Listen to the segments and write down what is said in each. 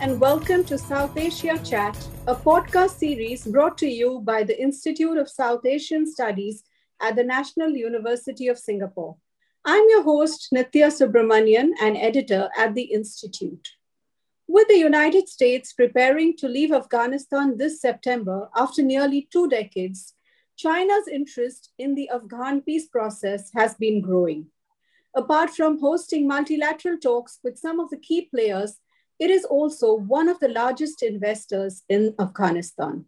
and welcome to South Asia Chat, a podcast series brought to you by the Institute of South Asian Studies at the National University of Singapore. I'm your host, Nitya Subramanian, an editor at the Institute. With the United States preparing to leave Afghanistan this September after nearly 2 decades, China's interest in the Afghan peace process has been growing. Apart from hosting multilateral talks with some of the key players, it is also one of the largest investors in Afghanistan.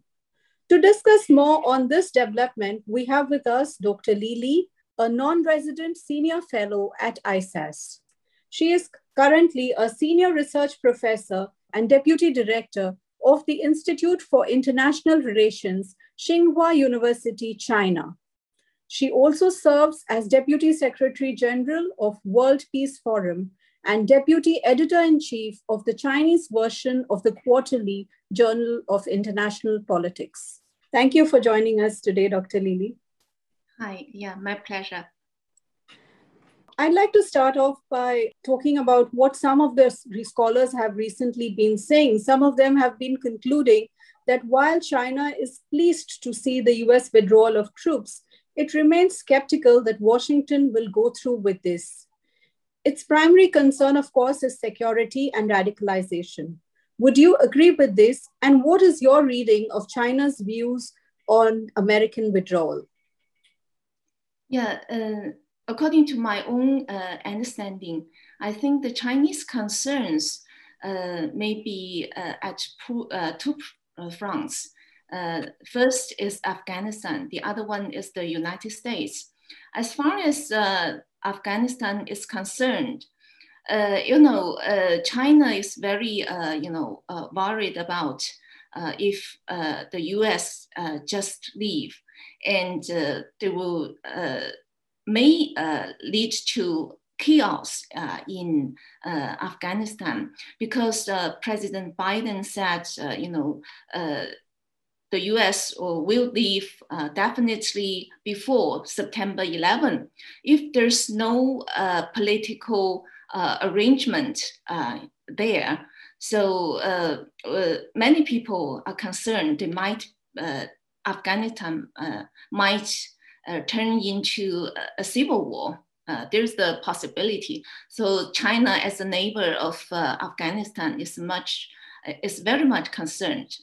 To discuss more on this development, we have with us Dr. Li Li, a non-resident senior fellow at ISAS. She is currently a senior research professor and deputy director of the Institute for International Relations, Tsinghua University, China. She also serves as Deputy Secretary General of World Peace Forum and Deputy Editor-in-Chief of the Chinese version of the Quarterly Journal of International Politics. Thank you for joining us today, Dr. Li Li. Hi, yeah, my pleasure. I'd like to start off by talking about what some of the scholars have recently been saying. Some of them have been concluding that while China is pleased to see the US withdrawal of troops, it remains skeptical that Washington will go through with this. Its primary concern, of course, is security and radicalization. Would you agree with this? And what is your reading of China's views on American withdrawal? Yeah, according to my own understanding, I think the Chinese concerns may be at two fronts. First is Afghanistan. The other one is the United States. As far as Afghanistan is concerned, China is very, worried about if the US just leave, and they will may lead to chaos in Afghanistan, because President Biden said, the US will leave definitely before September 11. If there's no political arrangement there, so many people are concerned they might, Afghanistan might turn into a civil war. There's the possibility. So China, as a neighbor of Afghanistan, is very much concerned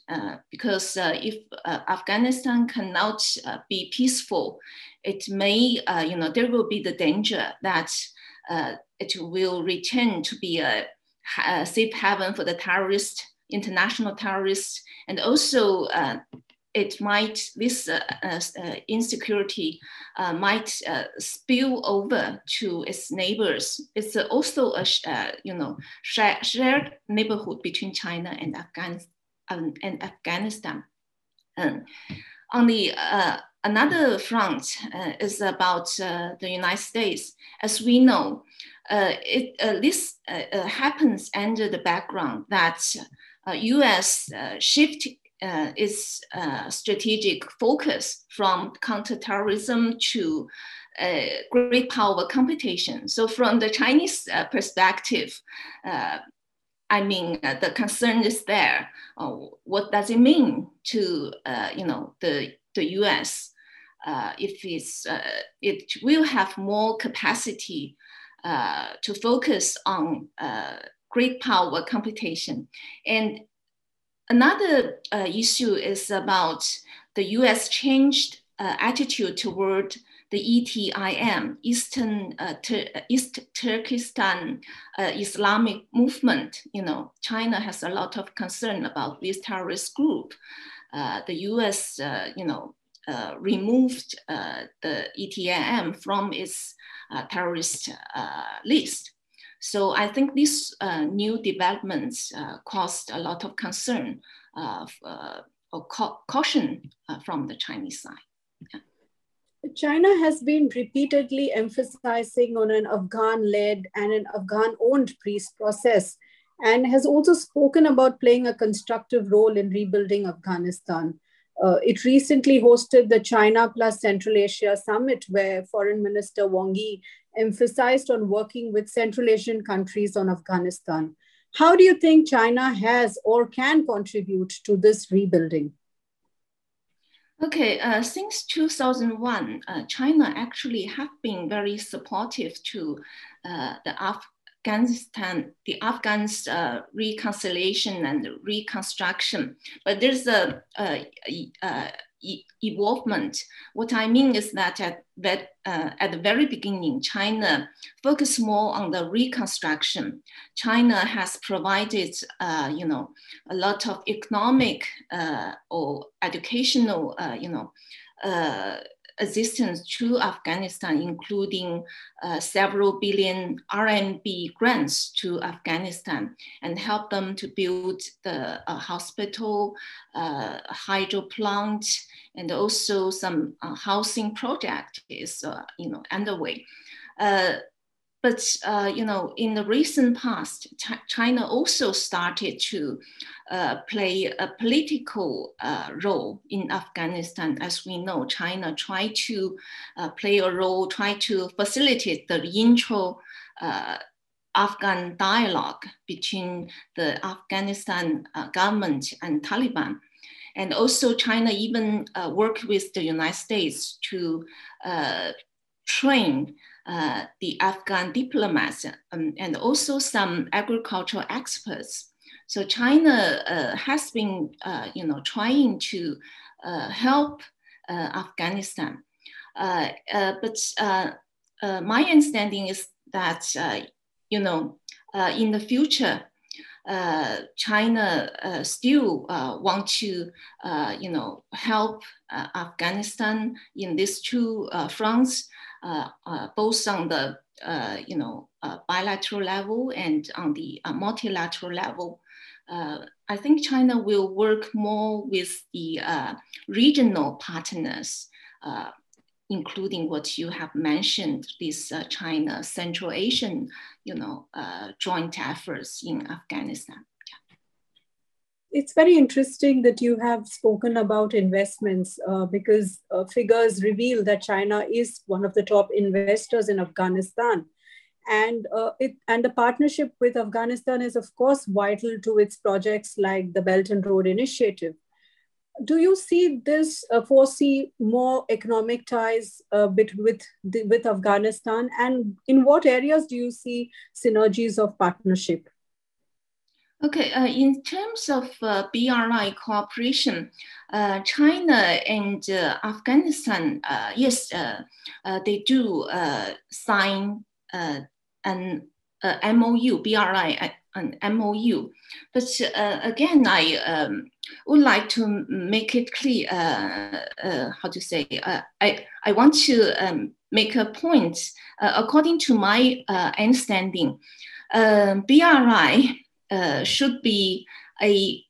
because if Afghanistan cannot be peaceful, it may, there will be the danger that it will return to be a safe haven for the terrorists, international terrorists, and also it might, this insecurity might spill over to its neighbors. It's also a shared neighborhood between China and Afghanistan. On the another front is about the United States. As we know, this happens under the background that U.S. shift its strategic focus from counterterrorism to great power competition. So from the Chinese perspective, the concern is there. What does it mean to the US if it's, it will have more capacity to focus on great power competition? And another issue is about the US changed attitude toward the ETIM, East Turkestan Islamic movement. You know, China has a lot of concern about this terrorist group. The US, removed the ETIM from its terrorist list. So I think these new developments caused a lot of concern or caution from the Chinese side. Yeah. China has been repeatedly emphasizing on an Afghan-led and an Afghan-owned peace process, and has also spoken about playing a constructive role in rebuilding Afghanistan. It recently hosted the China plus Central Asia Summit, where Foreign Minister Wang Yi emphasized on working with Central Asian countries on Afghanistan. How do you think China has or can contribute to this rebuilding? Okay, since 2001, China actually have been very supportive to the Afghan's reconciliation and reconstruction. But there's a evolvement. What I mean is that at the very beginning, China focused more on the reconstruction. China has provided, a lot of economic or educational, assistance to Afghanistan, including several billion RMB grants to Afghanistan, and help them to build the hospital, hydro plant, and also some housing project is underway. But in the recent past, China also started to play a political role in Afghanistan. As we know, China tried to play a role, tried to facilitate the intra-Afghan dialogue between the Afghanistan government and Taliban. And also China even worked with the United States to train the Afghan diplomats and also some agricultural experts. So China has been, trying to help Afghanistan. But my understanding is that, in the future, China still want to, help Afghanistan in these two fronts. Both on the bilateral level and on the multilateral level. I think China will work more with the regional partners, including what you have mentioned, this China Central Asian joint efforts in Afghanistan. It's very interesting that you have spoken about investments because figures reveal that China is one of the top investors in Afghanistan. And the partnership with Afghanistan is, of course, vital to its projects like the Belt and Road Initiative. Do you see this, foresee more economic ties with Afghanistan? And in what areas do you see synergies of partnership? Okay, in terms of BRI cooperation, China and Afghanistan, they do sign an MOU, BRI, an MOU. But again, I would like to make it clear, I want to make a point. According to my understanding, BRI, should be a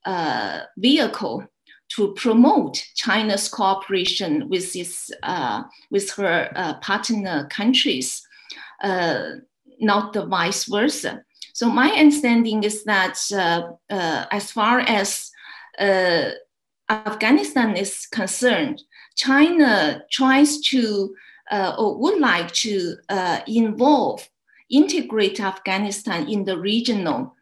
vehicle to promote China's cooperation with its with her partner countries, not the vice versa. So my understanding is that as far as Afghanistan is concerned, China tries to or would like to integrate Afghanistan in the regional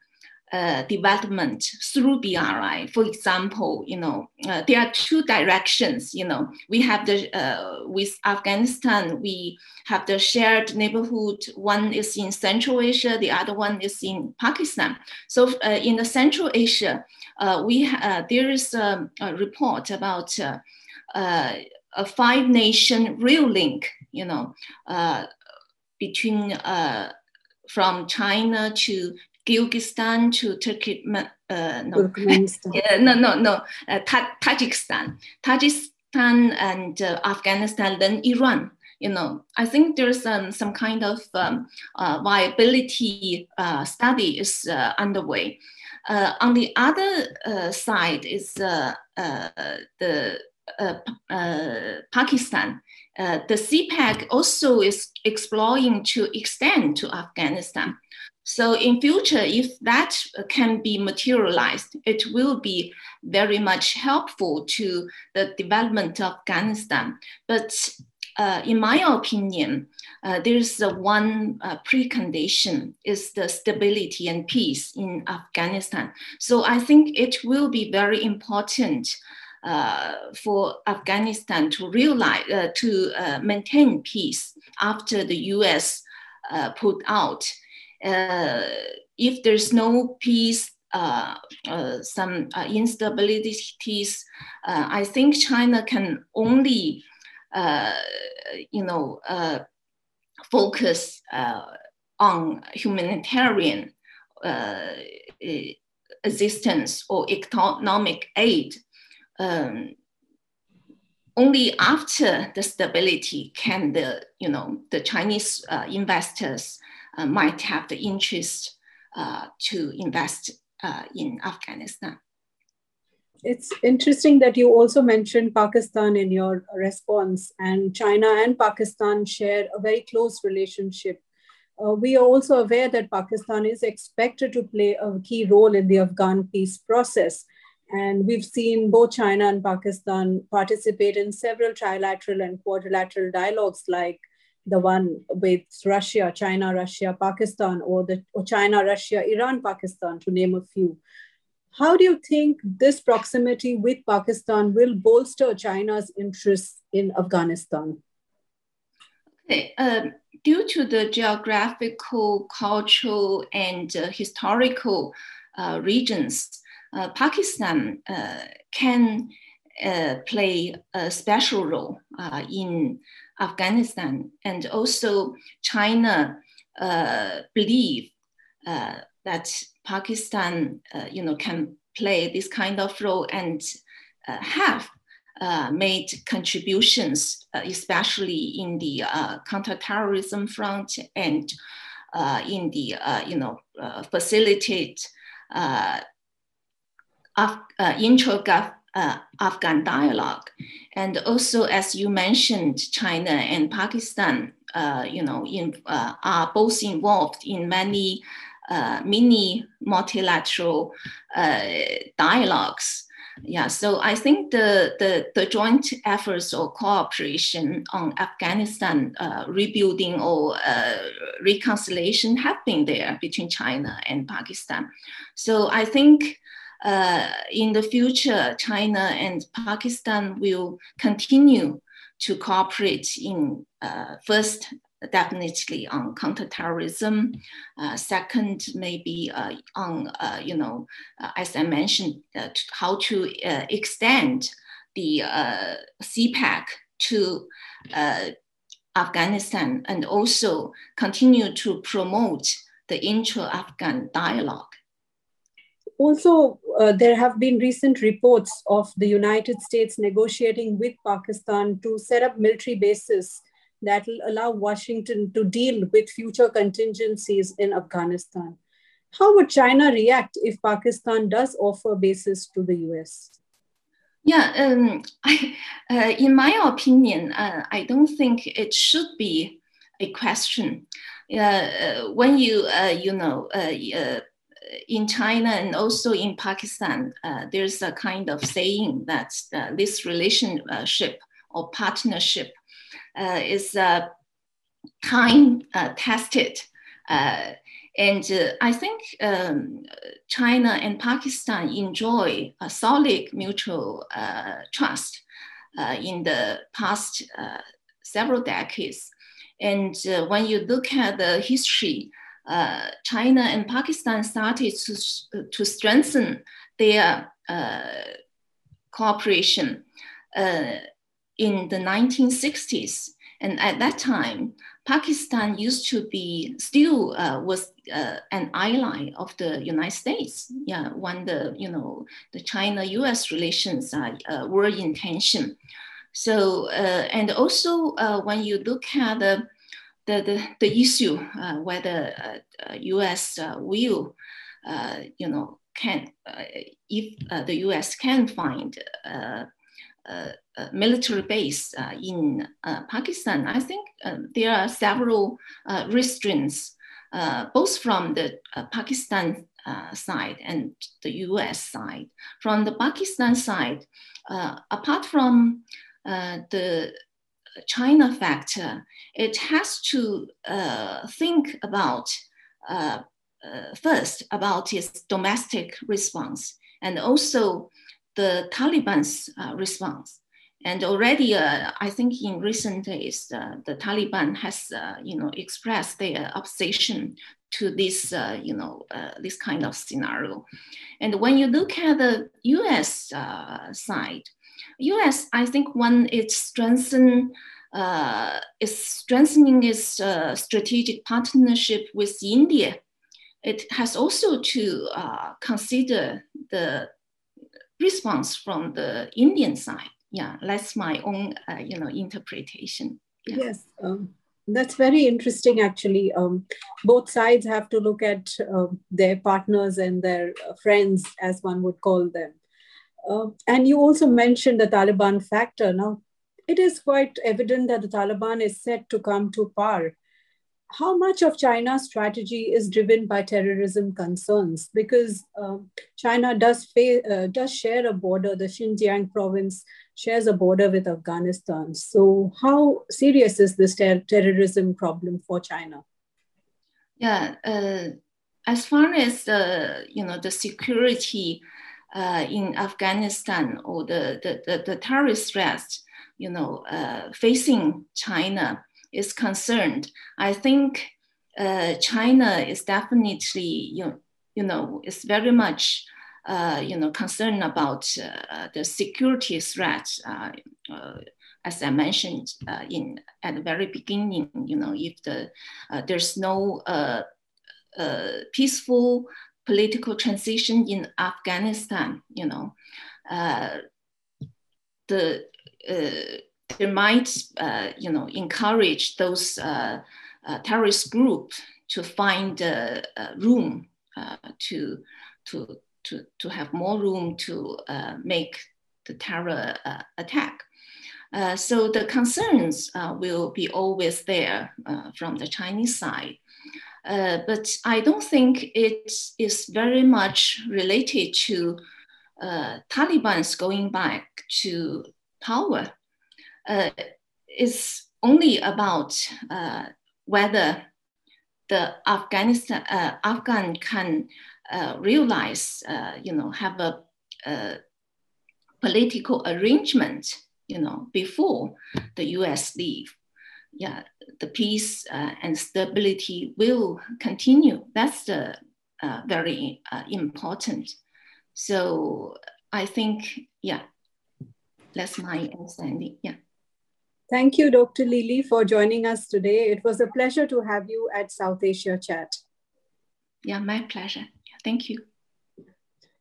development through BRI. For example, there are two directions. We have the with Afghanistan, we have the shared neighborhood. One is in Central Asia, the other one is in Pakistan. So in the Central Asia, there is a report about a 5-nation rail link. Between from China to Kyrgyzstan to Turkey, Tajikistan. Tajikistan and Afghanistan, then Iran. I think there's some kind of viability study is underway. On the other side is Pakistan. The CPEC also is exploring to extend to Afghanistan. So in future, if that can be materialized, it will be very much helpful to the development of Afghanistan. But in my opinion, there's one precondition is the stability and peace in Afghanistan. So I think it will be very important for Afghanistan to realize, to maintain peace after the US put out. If there's no peace, some instabilities, I think China can only focus on humanitarian assistance or economic aid. Only after the stability can the Chinese investors might have the interest to invest in Afghanistan. It's interesting that you also mentioned Pakistan in your response, and China and Pakistan share a very close relationship. We are also aware that Pakistan is expected to play a key role in the Afghan peace process. And we've seen both China and Pakistan participate in several trilateral and quadrilateral dialogues like the one with Russia, China, Russia, Pakistan, or China, Russia, Iran, Pakistan, to name a few. How do you think this proximity with Pakistan will bolster China's interests in Afghanistan? Okay. Due to the geographical, cultural, and historical regions, Pakistan can play a special role in Afghanistan. And also China believe that Pakistan can play this kind of role and have made contributions, especially in the counterterrorism front and in the, facilitate intra-Afghan dialogue. And also, as you mentioned, China and Pakistan are both involved in many mini multilateral dialogues. Yeah, so I think the joint efforts or cooperation on Afghanistan rebuilding or reconciliation have been there between China and Pakistan. So I think in the future, China and Pakistan will continue to cooperate in first, definitely on counterterrorism. Second, maybe on, as I mentioned, how to extend the CPEC to Afghanistan, and also continue to promote the intra-Afghan dialogue. Also, there have been recent reports of the United States negotiating with Pakistan to set up military bases that will allow Washington to deal with future contingencies in Afghanistan. How would China react if Pakistan does offer bases to the US? Yeah, in my opinion, I don't think it should be a question. When you, in China and also in Pakistan, there's a kind of saying that this relationship or partnership is time-tested. And I think China and Pakistan enjoy a solid mutual trust in the past several decades. And when you look at the history, China and Pakistan started to strengthen their cooperation in the 1960s. And at that time, Pakistan used to be, still was an ally of the United States. Yeah, when the, the China-US relations were in tension. So, and also when you look at the issue whether U.S. will, can if the U.S. can find a military base in Pakistan, I think there are several restraints, both from the Pakistan side and the U.S. side. From the Pakistan side, apart from the China factor, it has to think about first about its domestic response and also the Taliban's response. And already, I think in recent days, the Taliban has, expressed their opposition to this, this kind of scenario. And when you look at the U.S. side, U.S. I think when it is strengthening its strategic partnership with India, it has also to consider the response from the Indian side. Yeah, that's my own, interpretation. Yeah. Yes, that's very interesting, actually. Both sides have to look at their partners and their friends, as one would call them. And you also mentioned the Taliban factor. Now, it is quite evident that the Taliban is set to come to power. How much of China's strategy is driven by terrorism concerns? Because China does share a border, the Xinjiang province shares a border with Afghanistan. So how serious is this terrorism problem for China? Yeah, as far as the security in Afghanistan or the terrorist threats, facing China is concerned, I think China is definitely, is very much, concerned about the security threat. As I mentioned at the very beginning, if there's no peaceful political transition in Afghanistan, they might, encourage those terrorist groups to find room to have more room to make the terror attack. So the concerns will be always there from the Chinese side. But I don't think it is very much related to Taliban's going back to power. It's only about whether the Afghan can realize, have a political arrangement, before the U.S. leave. Yeah, the peace and stability will continue. That's the very important. So I think, yeah, that's my understanding. Yeah. Thank you, Dr. Li Li, for joining us today. It was a pleasure to have you at South Asia Chat. Yeah, my pleasure. Thank you.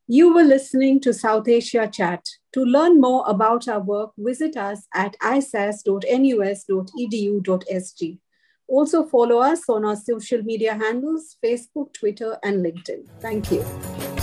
You were listening to South Asia Chat. To learn more about our work, visit us at isas.nus.edu.sg. Also follow us on our social media handles, Facebook, Twitter, and LinkedIn. Thank you.